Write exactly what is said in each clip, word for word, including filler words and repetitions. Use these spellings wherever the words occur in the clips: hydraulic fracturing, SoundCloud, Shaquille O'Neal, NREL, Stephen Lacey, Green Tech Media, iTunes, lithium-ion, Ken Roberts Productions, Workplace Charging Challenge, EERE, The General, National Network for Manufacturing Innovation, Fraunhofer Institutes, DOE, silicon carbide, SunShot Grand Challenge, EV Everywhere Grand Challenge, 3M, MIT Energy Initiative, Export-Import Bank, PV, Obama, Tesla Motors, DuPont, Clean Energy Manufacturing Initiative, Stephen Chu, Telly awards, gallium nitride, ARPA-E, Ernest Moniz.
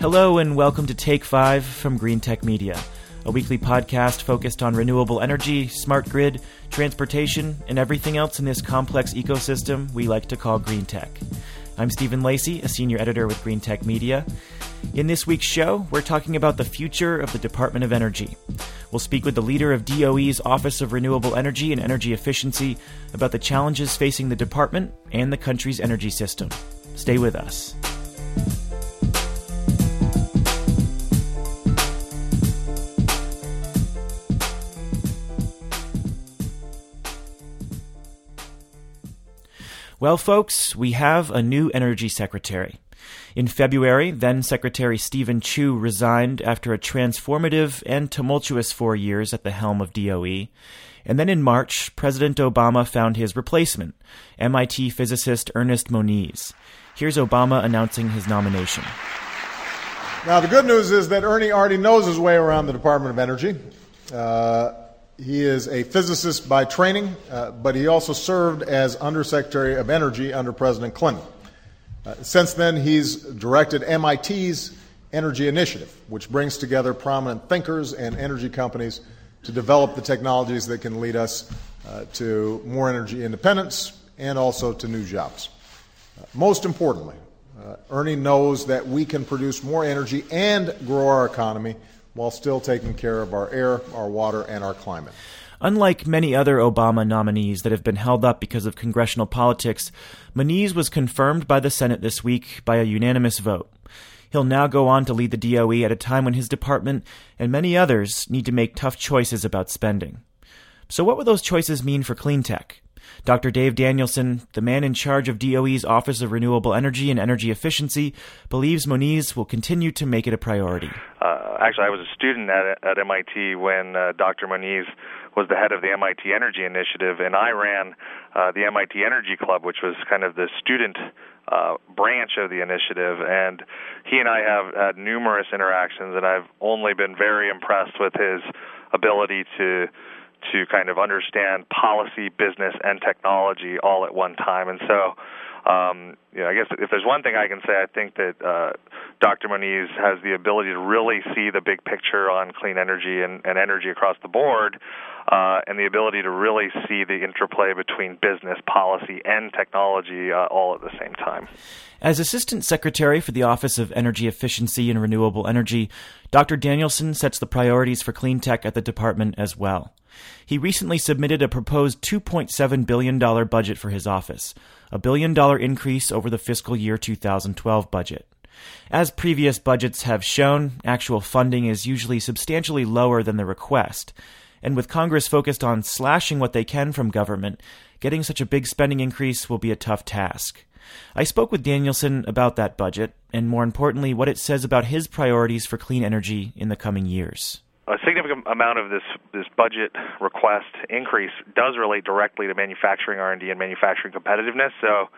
Hello and welcome to Take Five from Green Tech Media, a weekly podcast focused on renewable energy, smart grid, transportation, and everything else in this complex ecosystem we like to call green tech. I'm Stephen Lacey, a senior editor with Green Tech Media. In this week's show, we're talking about the future of the Department of Energy. We'll speak with the leader of D O E's Office of Renewable Energy and Energy Efficiency about the challenges facing the department and the country's energy system. Stay with us. Well, folks, we have a new energy secretary. In February, then-Secretary Stephen Chu resigned after a transformative and tumultuous four years at the helm of D O E. And then in March, President Obama found his replacement, M I T physicist Ernest Moniz. Here's Obama announcing his nomination. Now, the good news is that Ernie already knows his way around the Department of Energy. Uh, he is a physicist by training, uh, but he also served as Undersecretary of Energy under President Clinton. Uh, since then, he's directed M I T's Energy Initiative, which brings together prominent thinkers and energy companies to develop the technologies that can lead us uh, to more energy independence and also to new jobs. Uh, most importantly, uh, Ernie knows that we can produce more energy and grow our economy while still taking care of our air, our water, and our climate. Unlike many other Obama nominees that have been held up because of congressional politics, Moniz was confirmed by the Senate this week by a unanimous vote. He'll now go on to lead the D O E at a time when his department and many others need to make tough choices about spending. So what would those choices mean for clean tech? Doctor Dave Danielson, the man in charge of D O E's Office of Renewable Energy and Energy Efficiency, believes Moniz will continue to make it a priority. Uh, actually, I was a student at, at M I T when uh, Doctor Moniz was the head of the M I T Energy Initiative, and I ran uh, the M I T Energy Club, which was kind of the student uh, branch of the initiative. And he and I have had numerous interactions, and I've only been very impressed with his ability to to kind of understand policy, business, and technology all at one time. And so, um, you know, I guess if there's one thing I can say, I think that uh, Doctor Moniz has the ability to really see the big picture on clean energy and, and energy across the board, uh, and the ability to really see the interplay between business, policy, and technology uh, all at the same time. As Assistant Secretary for the Office of Energy Efficiency and Renewable Energy, Doctor Danielson sets the priorities for clean tech at the department as well. He recently submitted a proposed two point seven billion dollars budget for his office, a billion-dollar increase over the fiscal year two thousand twelve budget. As previous budgets have shown, actual funding is usually substantially lower than the request, and with Congress focused on slashing what they can from government, getting such a big spending increase will be a tough task. I spoke with Danielson about that budget, and more importantly, what it says about his priorities for clean energy in the coming years. A significant amount of this, this budget request increase does relate directly to manufacturing R and D and manufacturing competitiveness. So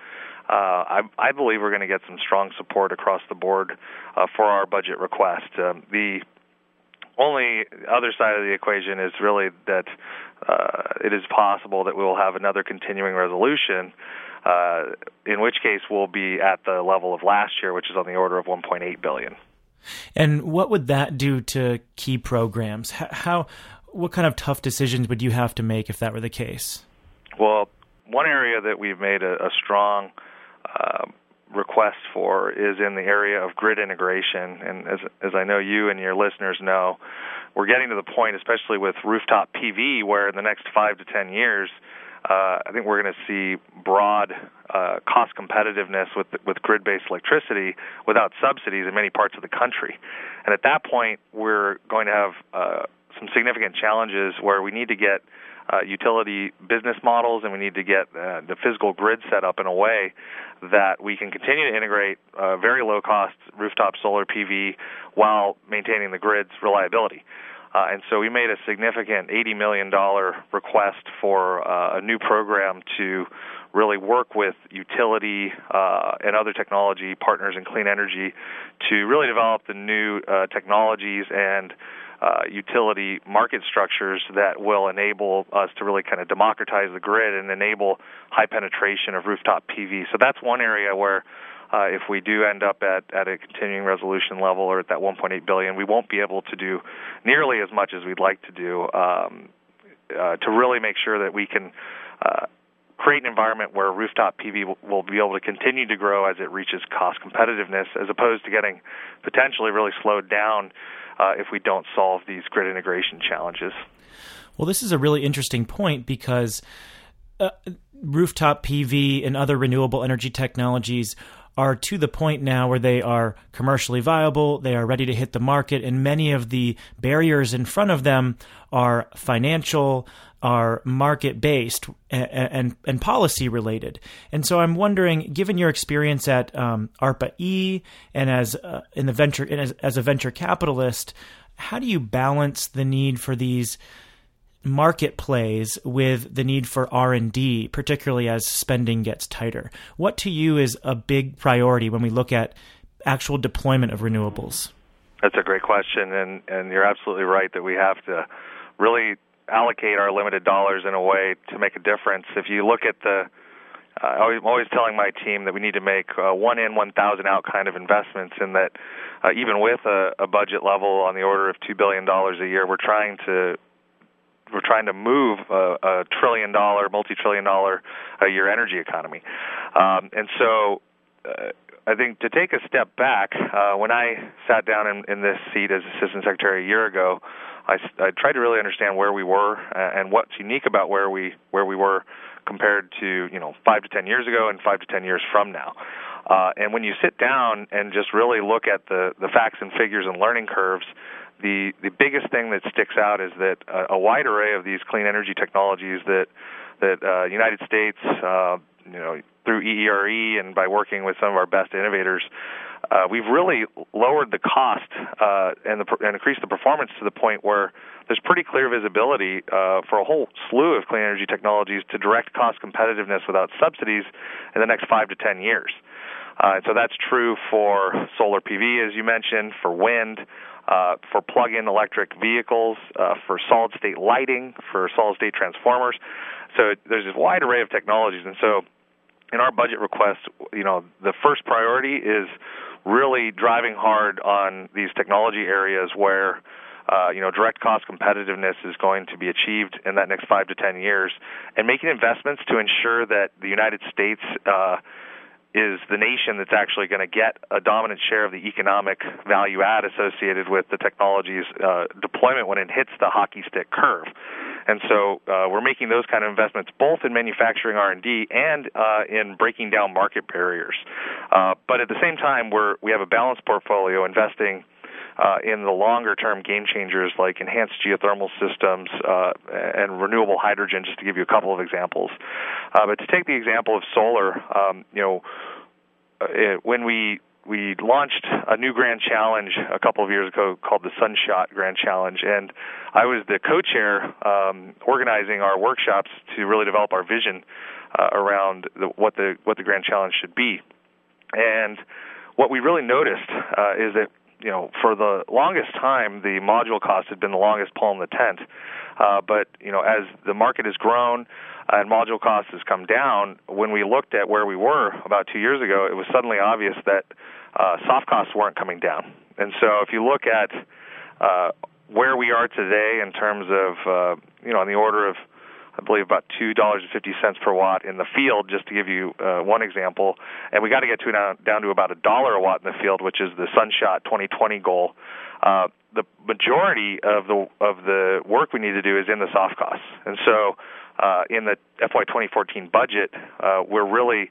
uh, I, I believe we're going to get some strong support across the board uh, for our budget request. Um, the only other side of the equation is really that uh, it is possible that we will have another continuing resolution, uh, in which case we'll be at the level of last year, which is on the order of one point eight billion dollars. And what would that do to key programs? How, what kind of tough decisions would you have to make if that were the case? Well, one area that we've made a, a strong uh, request for is in the area of grid integration. And as, as I know you and your listeners know, we're getting to the point, especially with rooftop P V, where in the next five to ten years, uh, I think we're going to see broad Uh, cost competitiveness with with grid-based electricity without subsidies in many parts of the country. And at that point, we're going to have uh, some significant challenges where we need to get uh, utility business models and we need to get uh, the physical grid set up in a way that we can continue to integrate uh, very low-cost rooftop solar P V while maintaining the grid's reliability. Uh, and so we made a significant eighty million dollars request for uh, a new program to really work with utility uh, and other technology partners in clean energy to really develop the new uh, technologies and uh, utility market structures that will enable us to really kind of democratize the grid and enable high penetration of rooftop P V. So that's one area where Uh, if we do end up at, at a continuing resolution level or at that one point eight billion dollars, we won't be able to do nearly as much as we'd like to do um, uh, to really make sure that we can uh, create an environment where rooftop P V will, will be able to continue to grow as it reaches cost competitiveness, as opposed to getting potentially really slowed down uh, if we don't solve these grid integration challenges. Well, this is a really interesting point because uh, rooftop P V and other renewable energy technologies are to the point now where they are commercially viable, they are ready to hit the market, and many of the barriers in front of them are financial, are market-based, and and, and policy-related. And so I'm wondering, given your experience at um, ARPA-E and as uh, in the venture in as, as a venture capitalist, how do you balance the need for these market plays with the need for R and D, particularly as spending gets tighter? What to you is a big priority when we look at actual deployment of renewables? That's a great question, and, and you're absolutely right that we have to really allocate our limited dollars in a way to make a difference. If you look at the Uh, I'm always telling my team that we need to make uh, one in, one thousand out kind of investments, and that uh, even with a, a budget level on the order of two billion dollars a year, we're trying to we're trying to move a, a trillion dollar, multi-trillion dollar a year energy economy. Um, and so, uh, I think to take a step back, uh, when I sat down in, in this seat as Assistant Secretary a year ago, I, I tried to really understand where we were and what's unique about where we where we were compared to, you know, five to ten years ago and five to ten years from now. Uh, and when you sit down and just really look at the, the facts and figures and learning curves, the, the biggest thing that sticks out is that a, a wide array of these clean energy technologies that that uh, United States, uh, you know, through EERE and by working with some of our best innovators, Uh, we've really lowered the cost uh, and, the, and increased the performance to the point where there's pretty clear visibility uh, for a whole slew of clean energy technologies to direct cost competitiveness without subsidies in the next five to ten years. Uh, so that's true for solar P V, as you mentioned, for wind, uh, for plug-in electric vehicles, uh, for solid-state lighting, for solid-state transformers. So there's this wide array of technologies. And so in our budget request, you know, the first priority is really driving hard on these technology areas where, uh, you know, direct cost competitiveness is going to be achieved in that next five to ten years, and making investments to ensure that the United States uh, is the nation that's actually going to get a dominant share of the economic value add associated with the technology's uh, deployment when it hits the hockey stick curve. And so uh, we're making those kind of investments both in manufacturing R and D and uh, in breaking down market barriers. Uh, but at the same time, we're, we have a balanced portfolio investing uh, in the longer-term game changers like enhanced geothermal systems uh, and renewable hydrogen, just to give you a couple of examples. Uh, but to take the example of solar, um, you know, it, when we we launched a new Grand Challenge a couple of years ago called the SunShot Grand Challenge, and I was the co-chair um, organizing our workshops to really develop our vision uh, around the, what the what the Grand Challenge should be. And what we really noticed uh, is that, you know, for the longest time, the module cost had been the longest pole in the tent. Uh, but, you know, as the market has grown and module costs has come down, when we looked at where we were about two years ago, it was suddenly obvious that uh, soft costs weren't coming down. And so if you look at uh, where we are today in terms of, uh, you know, on the order of, I believe, about two dollars and fifty cents per watt in the field, just to give you uh, one example. And we got to get to down, down to about a dollar a watt in the field, which is the SunShot twenty twenty goal. Uh, the majority of the of the work we need to do is in the soft costs. And so uh, in the F Y twenty fourteen budget, uh, we're really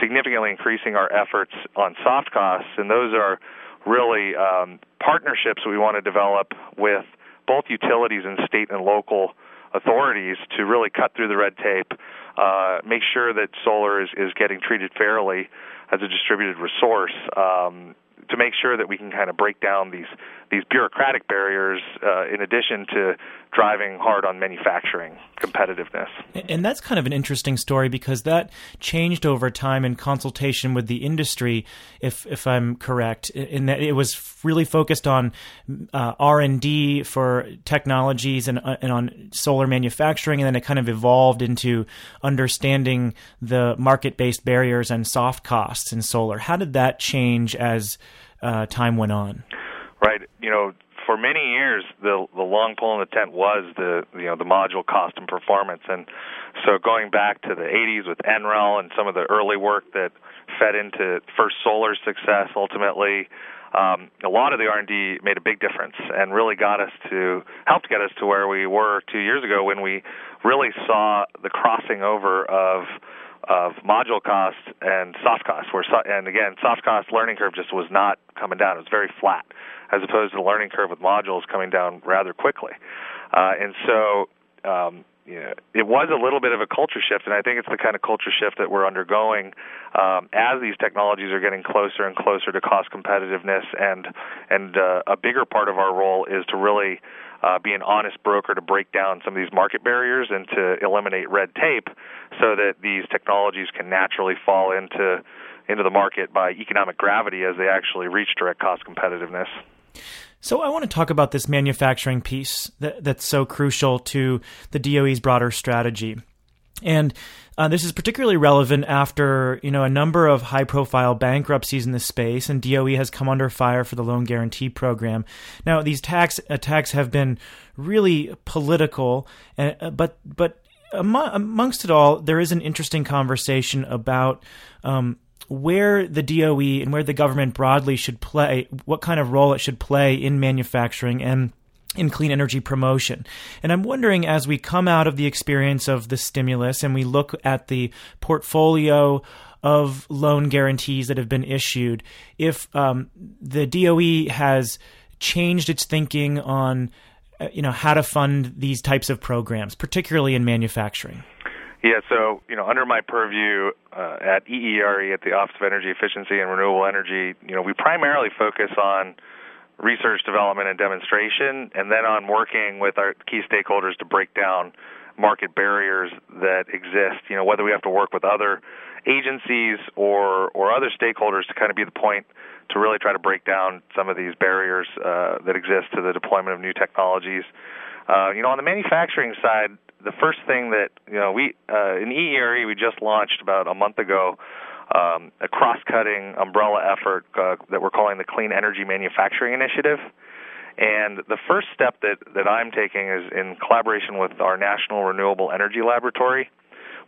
significantly increasing our efforts on soft costs, and those are really um, partnerships we want to develop with both utilities and state and local authorities to really cut through the red tape, uh, make sure that solar is, is getting treated fairly as a distributed resource, um, to make sure that we can kind of break down these these bureaucratic barriers uh, in addition to driving hard on manufacturing competitiveness. And that's kind of an interesting story because that changed over time in consultation with the industry, if if I'm correct, in that it was really focused on uh, R and D for technologies and, uh, and on solar manufacturing, and then it kind of evolved into understanding the market-based barriers and soft costs in solar. How did that change as uh, time went on? Right. You know, for many years, the the long pole in the tent was the you know the module cost and performance, and so going back to the eighties with N R E L and some of the early work that fed into First Solar's success, ultimately, um, a lot of the R and D made a big difference and really got us to helped get us to where we were two years ago when we really saw the crossing over of. of module costs and soft costs. Where so- and again, soft cost learning curve just was not coming down. It was very flat, as opposed to the learning curve with modules coming down rather quickly. Uh, and so um, you know, it was a little bit of a culture shift, and I think it's the kind of culture shift that we're undergoing um, as these technologies are getting closer and closer to cost competitiveness, and, and uh, a bigger part of our role is to really Uh, be an honest broker to break down some of these market barriers and to eliminate red tape so that these technologies can naturally fall into into the market by economic gravity as they actually reach direct cost competitiveness. So I want to talk about this manufacturing piece that, that's so crucial to the D O E's broader strategy. And uh, this is particularly relevant after, you know, a number of high-profile bankruptcies in this space, and D O E has come under fire for the loan guarantee program. Now, these tax attacks have been really political, uh, but but among, amongst it all, there is an interesting conversation about um, where the D O E and where the government broadly should play, what kind of role it should play in manufacturing and in clean energy promotion. And I'm wondering, as we come out of the experience of the stimulus and we look at the portfolio of loan guarantees that have been issued, if um, the D O E has changed its thinking on uh, you know, how to fund these types of programs, particularly in manufacturing. Yeah, so, you know, under my purview uh, at E E R E, at the Office of Energy Efficiency and Renewable Energy, you know, we primarily focus on research, development, and demonstration, and then on working with our key stakeholders to break down market barriers that exist, you know, whether we have to work with other agencies or, or other stakeholders to kind of be the point to really try to break down some of these barriers uh, that exist to the deployment of new technologies. Uh, you know, on the manufacturing side, the first thing that, you know, we uh, in E E R E, we just launched about a month ago Um, a cross-cutting umbrella effort uh, that we're calling the Clean Energy Manufacturing Initiative. And the first step that, that I'm taking is in collaboration with our National Renewable Energy Laboratory.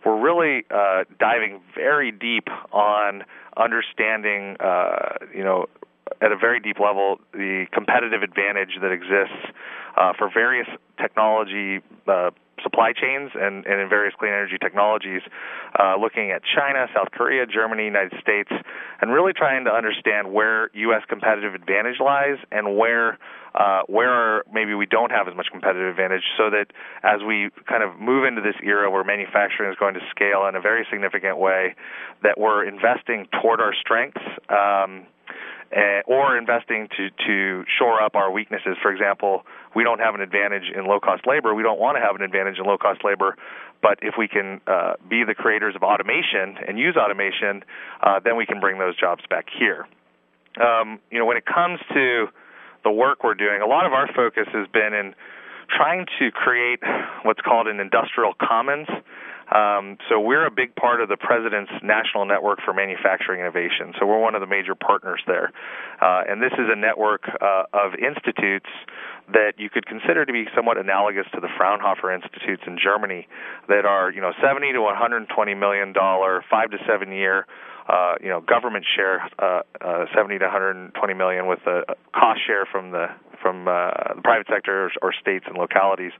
We're really uh, diving very deep on understanding, uh, you know, at a very deep level, the competitive advantage that exists uh, for various technology uh supply chains and, and in various clean energy technologies, uh, looking at China, South Korea, Germany, United States, and really trying to understand where U S competitive advantage lies and where uh, where maybe we don't have as much competitive advantage, so that as we kind of move into this era where manufacturing is going to scale in a very significant way, that we're investing toward our strengths um, or investing to, to shore up our weaknesses. For example, we don't have an advantage in low-cost labor. We don't want to have an advantage in low-cost labor. But if we can uh, be the creators of automation and use automation, uh, then we can bring those jobs back here. Um, you know, when it comes to the work we're doing, a lot of our focus has been in trying to create what's called an industrial commons. Um, so we're a big part of the President's National Network for Manufacturing Innovation. So we're one of the major partners there. Uh, and this is a network uh, of institutes that you could consider to be somewhat analogous to the Fraunhofer Institutes in Germany that are, you know, seventy to one hundred twenty million dollars, five to seven year, uh, you know, government share, uh, uh, seventy to one hundred twenty million with a cost share from the from uh, the private sector or states and localities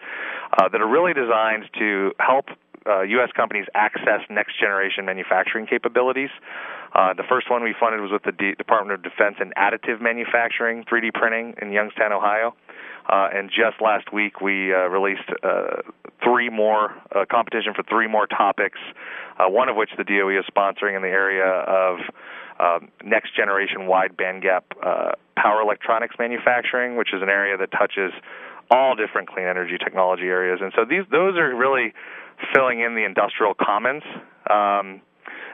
uh, that are really designed to help Uh, U S companies access next-generation manufacturing capabilities. Uh, the first one we funded was with the D- Department of Defense in additive manufacturing, three D printing in Youngstown, Ohio. Uh, and just last week, we uh, released uh, three more uh, competition for three more topics, uh, one of which the D O E is sponsoring in the area of um, next generation wide bandgap uh, power electronics manufacturing, which is an area that touches all different clean energy technology areas. And so these those are really filling in the industrial commons. Um,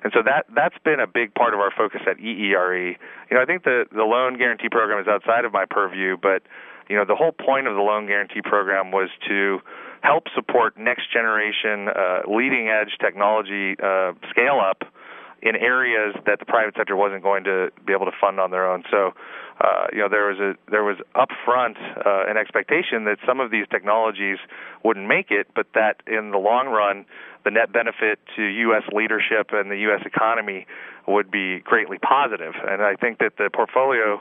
and so that, that's been a big part of our focus at E E R E. You know, I think the, the loan guarantee program is outside of my purview, but, you know, the whole point of the loan guarantee program was to help support next generation, uh, leading edge technology uh, scale up in areas that the private sector wasn't going to be able to fund on their own. So, uh, you know, there was a there was upfront uh, an expectation that some of these technologies wouldn't make it, but that in the long run, the net benefit to U S leadership and the U S economy would be greatly positive. And I think that the portfolio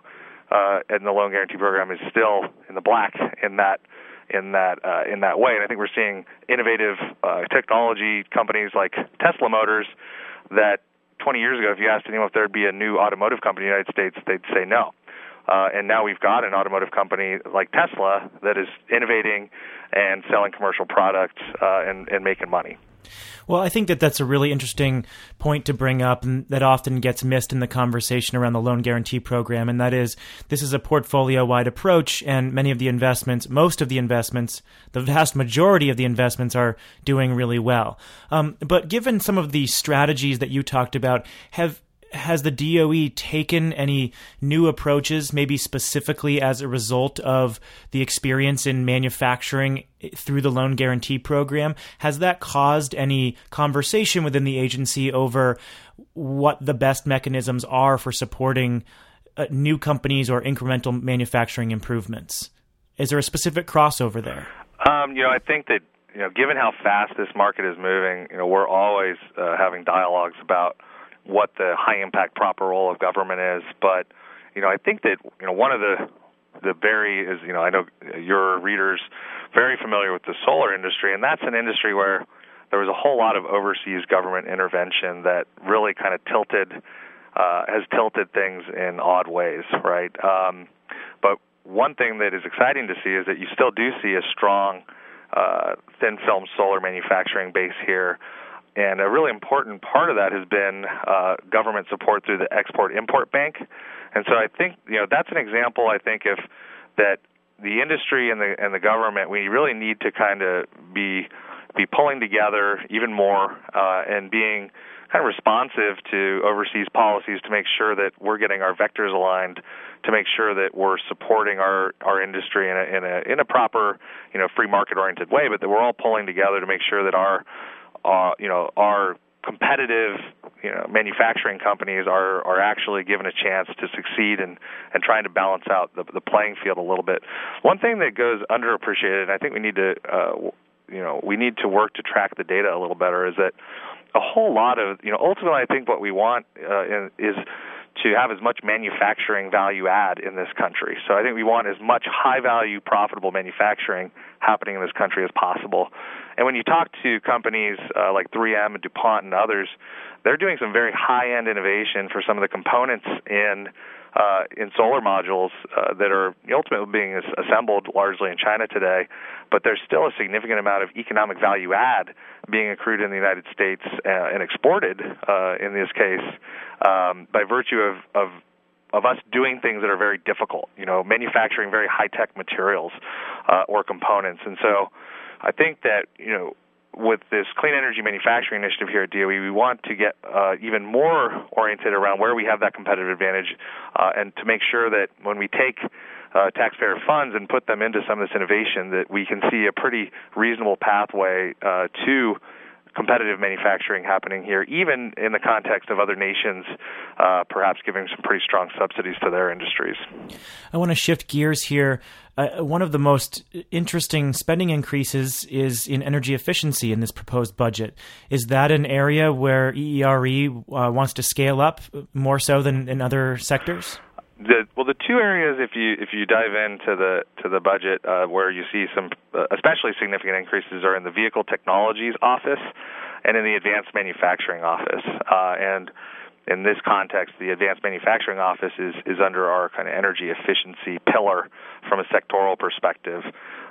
uh, in the loan guarantee program is still in the black in that in that uh, in that way. And I think we're seeing innovative uh, technology companies like Tesla Motors that twenty years ago, if you asked anyone if there'd be a new automotive company in the United States, they'd say no. Uh, and now we've got an automotive company like Tesla that is innovating and selling commercial products uh, and, and making money. Well, I think that that's a really interesting point to bring up, and that often gets missed in the conversation around the loan guarantee program, and that is this is a portfolio-wide approach, and many of the investments, most of the investments, the vast majority of the investments are doing really well. Um, but given some of the strategies that you talked about, have has the D O E taken any new approaches, maybe specifically as a result of the experience in manufacturing through the loan guarantee program? Has that caused any conversation within the agency over what the best mechanisms are for supporting uh, new companies or incremental manufacturing improvements? Is there a specific crossover there? Um, you know, I think that, you know, given how fast this market is moving, you know, we're always uh, having dialogues about what the high-impact proper role of government is. But, you know, I think that, you know, one of the the very is, you know, I know your readers very familiar with the solar industry, and that's an industry where there was a whole lot of overseas government intervention that really kind of tilted, uh, has tilted things in odd ways, right? Um, but one thing that is exciting to see is that you still do see a strong uh, thin-film solar manufacturing base here. And a really important part of that has been uh, government support through the Export-Import Bank. And so I think, you know, that's an example, I think, if that the industry and the and the government, we really need to kind of be be pulling together even more uh, and being kind of responsive to overseas policies to make sure that we're getting our vectors aligned, to make sure that we're supporting our, our industry in a, in a in a proper, you know, free market-oriented way, but that we're all pulling together to make sure that our Uh, you know, our competitive, you know, manufacturing companies are, are actually given a chance to succeed and, and trying to balance out the, the playing field a little bit. One thing that goes underappreciated, and I think we need to, uh, you know, we need to work to track the data a little better, is that a whole lot of, you know, ultimately I think what we want uh, is to have as much manufacturing value add in this country. So I think we want as much high-value, profitable manufacturing happening in this country as possible. And when you talk to companies uh, like three M and DuPont and others, they're doing some very high-end innovation for some of the components in uh, in solar modules uh, that are ultimately being assembled largely in China today. But there's still a significant amount of economic value add being accrued in the United States and exported, uh, in this case, um, by virtue of, of of us doing things that are very difficult, you know, manufacturing very high-tech materials uh, or components. And so I think that, you know, with this Clean Energy Manufacturing Initiative here at D O E, we want to get uh, even more oriented around where we have that competitive advantage uh, and to make sure that when we take uh, taxpayer funds and put them into some of this innovation, that we can see a pretty reasonable pathway uh, to competitive manufacturing happening here, even in the context of other nations uh, perhaps giving some pretty strong subsidies to their industries. I want to shift gears here. Uh, one of the most interesting spending increases is in energy efficiency in this proposed budget. Is that an area where E E R E uh, wants to scale up more so than in other sectors? The, well, the two areas, if you if you dive into the to the budget, uh, where you see some uh, especially significant increases, are in the Vehicle Technologies Office and in the Advanced Manufacturing Office. Uh, and in this context, the Advanced Manufacturing Office is is under our kind of energy efficiency pillar from a sectoral perspective.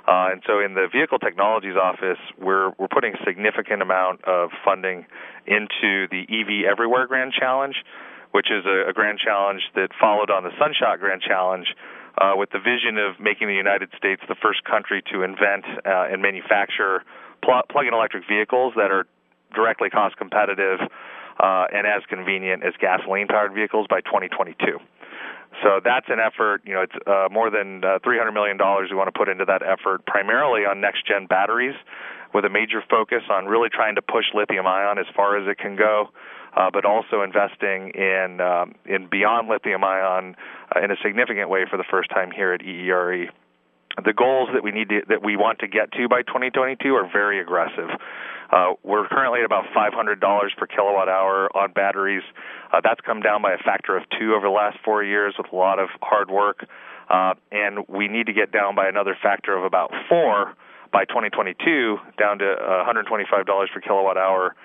Uh, and so, in the Vehicle Technologies Office, we're we're putting a significant amount of funding into the E V Everywhere Grand Challenge, which is a, a grand challenge that followed on the SunShot Grand Challenge uh, with the vision of making the United States the first country to invent uh, and manufacture pl- plug-in electric vehicles that are directly cost competitive uh, and as convenient as gasoline-powered vehicles by twenty twenty-two. So that's an effort. You know, it's uh, more than uh, three hundred million dollars we want to put into that effort, primarily on next-gen batteries, with a major focus on really trying to push lithium-ion as far as it can go, uh, but also investing in um, in beyond lithium-ion uh, in a significant way for the first time here at EERE. The goals that we need to, that we want to get to by twenty twenty-two are very aggressive. Uh, we're currently at about five hundred dollars per kilowatt hour on batteries. Uh, that's come down by a factor of two over the last four years with a lot of hard work. Uh, and we need to get down by another factor of about four by twenty twenty-two, down to one hundred twenty-five dollars per kilowatt hour,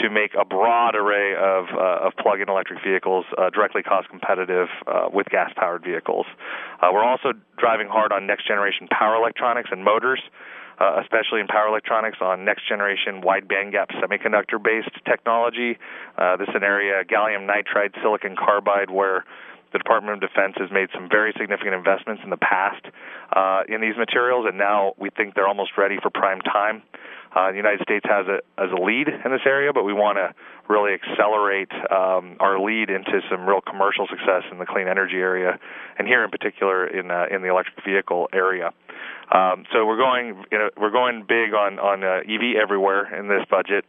to make a broad array of, uh, of plug-in electric vehicles uh, directly cost-competitive uh, with gas-powered vehicles. Uh, we're also driving hard on next-generation power electronics and motors, uh, especially in power electronics on next-generation wide-bandgap semiconductor-based technology. Uh, this is an area, gallium nitride, silicon carbide, where the Department of Defense has made some very significant investments in the past uh, in these materials, and now we think they're almost ready for prime time. Uh, the United States has a as a lead in this area, but we want to really accelerate um, our lead into some real commercial success in the clean energy area, and here in particular in uh, in the electric vehicle area. Um, so we're going you know, we're going big on on uh, E V everywhere in this budget.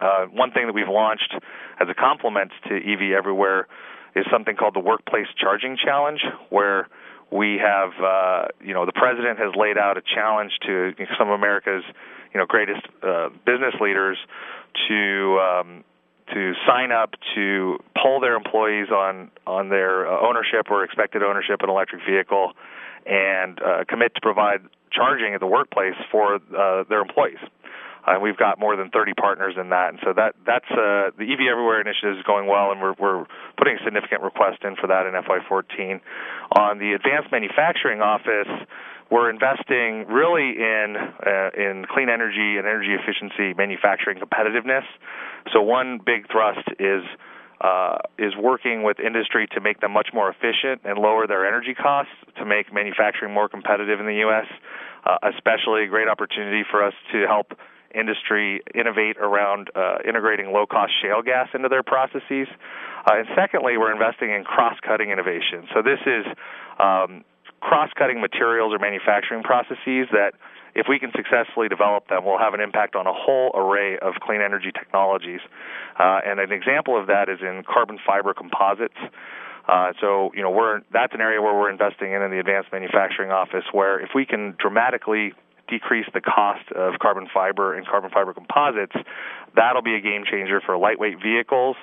Uh, one thing that we've launched as a complement to E V everywhere is something called the Workplace Charging Challenge, where we have, uh, you know, the president has laid out a challenge to some of America's, you know, greatest uh, business leaders to um, to sign up to poll their employees on on their uh, ownership or expected ownership of an electric vehicle, and uh, commit to provide charging at the workplace for uh, their employees. Uh, we've got more than thirty partners in that, and so that that's uh, the E V Everywhere initiative is going well, and we're we're putting a significant request in for that in F Y fourteen. On the Advanced Manufacturing Office, we're investing really in uh, in clean energy and energy efficiency, manufacturing competitiveness. So one big thrust is uh, is working with industry to make them much more efficient and lower their energy costs to make manufacturing more competitive in the U S. Uh, especially a great opportunity for us to help industry innovate around uh, integrating low-cost shale gas into their processes. Uh, and secondly, we're investing in cross-cutting innovation. So this is um, cross-cutting materials or manufacturing processes that, if we can successfully develop them, will have an impact on a whole array of clean energy technologies. Uh, and an example of that is in carbon fiber composites. Uh, so, you know, we're that's an area where we're investing in in the Advanced Manufacturing Office, where if we can dramatically decrease the cost of carbon fiber and carbon fiber composites, that'll be a game changer for lightweight vehicles,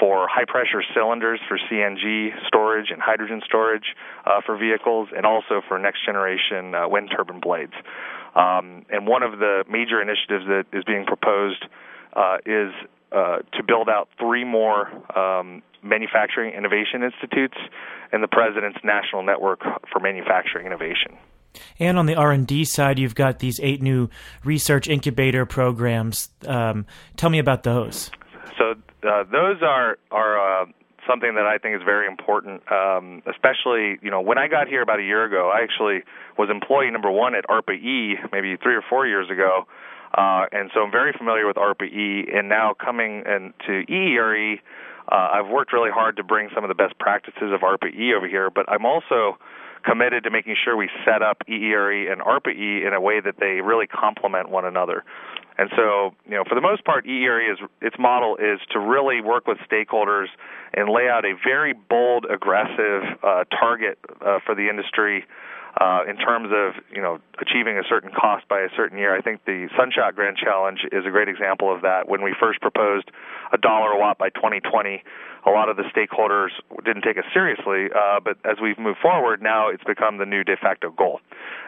for high-pressure cylinders, for C N G storage and hydrogen storage uh, for vehicles, and also for next-generation uh, wind turbine blades. Um, and one of the major initiatives that is being proposed uh, is uh, to build out three more um, manufacturing innovation institutes in the President's National Network for Manufacturing Innovation. And on the R and D side, you've got these eight new research incubator programs. Um, tell me about those. So uh, those are are uh, something that I think is very important, um, especially, you know, when I got here about a year ago, I actually was employee number one at ARPA-E maybe three or four years ago, uh, and so I'm very familiar with ARPA-E, and now coming in to EERE, uh, I've worked really hard to bring some of the best practices of ARPA-E over here, but I'm also committed to making sure we set up EERE and ARPA-E in a way that they really complement one another. And so, you know, for the most part, EERE, is, its model is to really work with stakeholders and lay out a very bold, aggressive uh, target uh, for the industry uh, in terms of, you know, achieving a certain cost by a certain year. I think the SunShot Grand Challenge is a great example of that. When we first proposed a dollar a watt by twenty twenty, a lot of the stakeholders didn't take it seriously, uh, but as we've moved forward, now it's become the new de facto goal.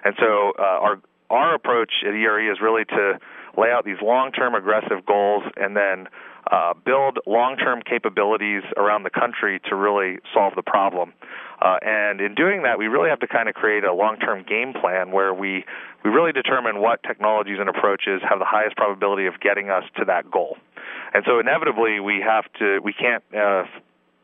And so uh, our our approach at EERE is really to lay out these long-term aggressive goals and then uh, build long-term capabilities around the country to really solve the problem. Uh, and in doing that, we really have to kind of create a long-term game plan where we, we really determine what technologies and approaches have the highest probability of getting us to that goal. And so inevitably, we have to, we can't uh,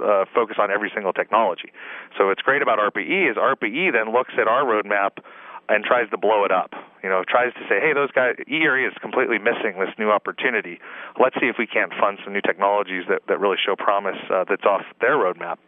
uh, focus on every single technology. So what's great about ARPA-E is ARPA-E then looks at our roadmap and tries to blow it up, you know, tries to say, hey, those guys, EERE is completely missing this new opportunity. Let's see if we can't fund some new technologies that, that really show promise uh, that's off their roadmap.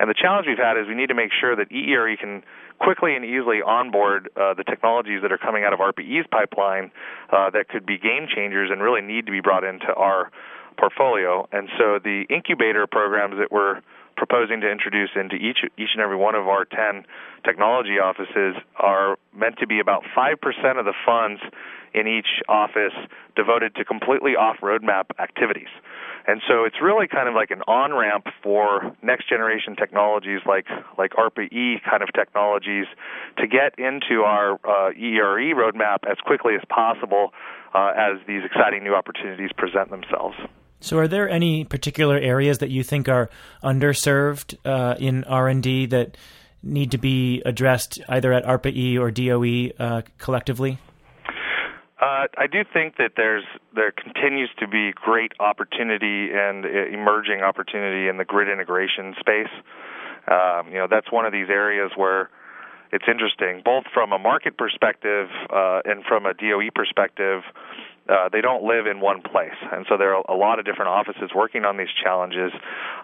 And the challenge we've had is we need to make sure that EERE can quickly and easily onboard uh, the technologies that are coming out of ARPA-E's pipeline uh, that could be game changers and really need to be brought into our portfolio. And so the incubator programs that we're proposing to introduce into each each and every one of our ten technology offices are meant to be about five percent of the funds in each office devoted to completely off-roadmap activities. And so it's really kind of like an on-ramp for next-generation technologies like, like ARPA-E kind of technologies to get into our uh, EERE roadmap as quickly as possible uh, as these exciting new opportunities present themselves. So are there any particular areas that you think are underserved uh, in R and D that need to be addressed either at ARPA-E or D O E uh, collectively? Uh, I do think that there's there continues to be great opportunity and emerging opportunity in the grid integration space. Um, you know, that's one of these areas where it's interesting, both from a market perspective uh, and from a D O E perspective. Uh, they don't live in one place, and so there are a lot of different offices working on these challenges.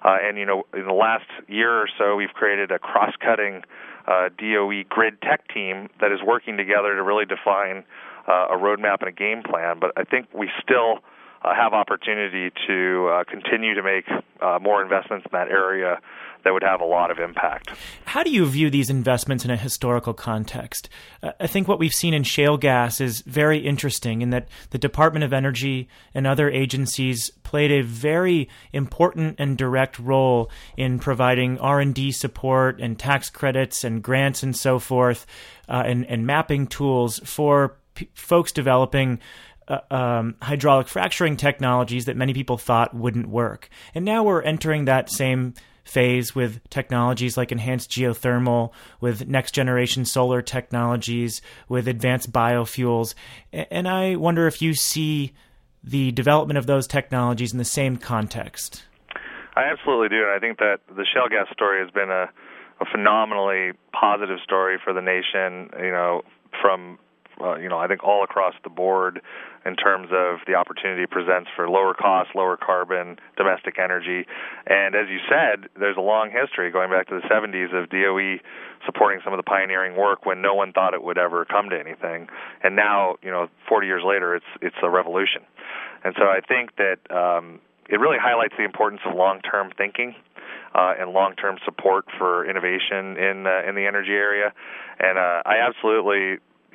Uh, and, you know, in the last year or so, we've created a cross-cutting uh, D O E grid tech team that is working together to really define uh, a roadmap and a game plan. But I think we still uh, have opportunity to uh, continue to make uh, more investments in that area that would have a lot of impact. How do you view these investments in a historical context? Uh, I think what we've seen in shale gas is very interesting in that the Department of Energy and other agencies played a very important and direct role in providing R and D support and tax credits and grants and so forth uh, and, and mapping tools for p- folks developing Uh, um, hydraulic fracturing technologies that many people thought wouldn't work. And now we're entering that same phase with technologies like enhanced geothermal, with next generation solar technologies, with advanced biofuels. And I wonder if you see the development of those technologies in the same context. I absolutely do. And I think that the shale gas story has been a, a phenomenally positive story for the nation, you know, from Uh, you know, I think all across the board in terms of the opportunity it presents for lower cost, lower carbon, domestic energy. And as you said, there's a long history going back to the seventies of D O E supporting some of the pioneering work when no one thought it would ever come to anything. And now, you know, forty years later, it's it's a revolution. And so I think that um, it really highlights the importance of long-term thinking Uh, and long-term support for innovation in uh, in the energy area. And uh, I absolutely...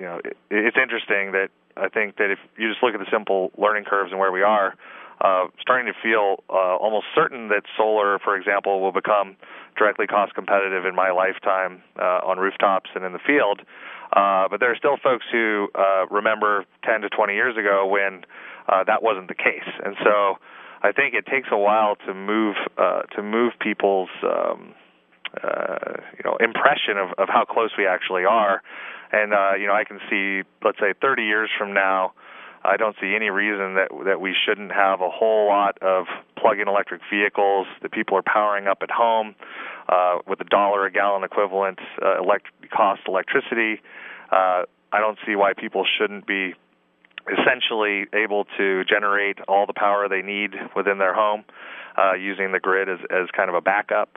You know, it, it's interesting that I think that if you just look at the simple learning curves and where we are, uh, starting to feel uh, almost certain that solar, for example, will become directly cost competitive in my lifetime uh, on rooftops and in the field. Uh, but there are still folks who uh, remember ten to twenty years ago when uh, that wasn't the case. And so I think it takes a while to move uh, to move people's um, uh, you know impression of, of how close we actually are. And, uh, you know, I can see, let's say, thirty years from now, I don't see any reason that that we shouldn't have a whole lot of plug-in electric vehicles that people are powering up at home uh, with a dollar a gallon equivalent uh, elect- cost electricity. Uh, I don't see why people shouldn't be essentially able to generate all the power they need within their home uh, using the grid as, as kind of a backup.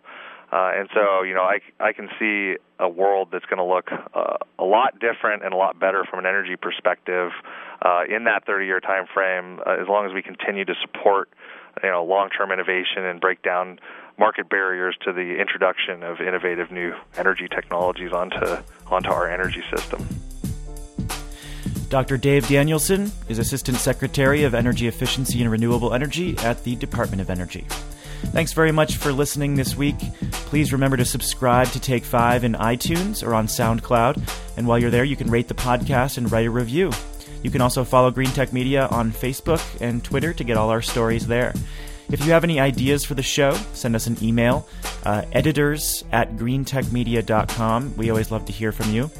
Uh, and so, you know, I, I can see a world that's going to look uh, a lot different and a lot better from an energy perspective uh, in that thirty-year time frame, uh, as long as we continue to support, you know, long-term innovation and break down market barriers to the introduction of innovative new energy technologies onto onto our energy system. Doctor Dave Danielson is Assistant Secretary of Energy Efficiency and Renewable Energy at the Department of Energy. Thanks very much for listening this week. Please remember to subscribe to Take Five in iTunes or on SoundCloud. And while you're there, you can rate the podcast and write a review. You can also follow Green Tech Media on Facebook and Twitter to get all our stories there. If you have any ideas for the show, send us an email, uh, editors at greentechmedia.com. We always love to hear from you.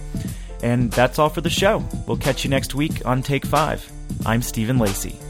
And that's all for the show. We'll catch you next week on Take Five. I'm Stephen Lacey.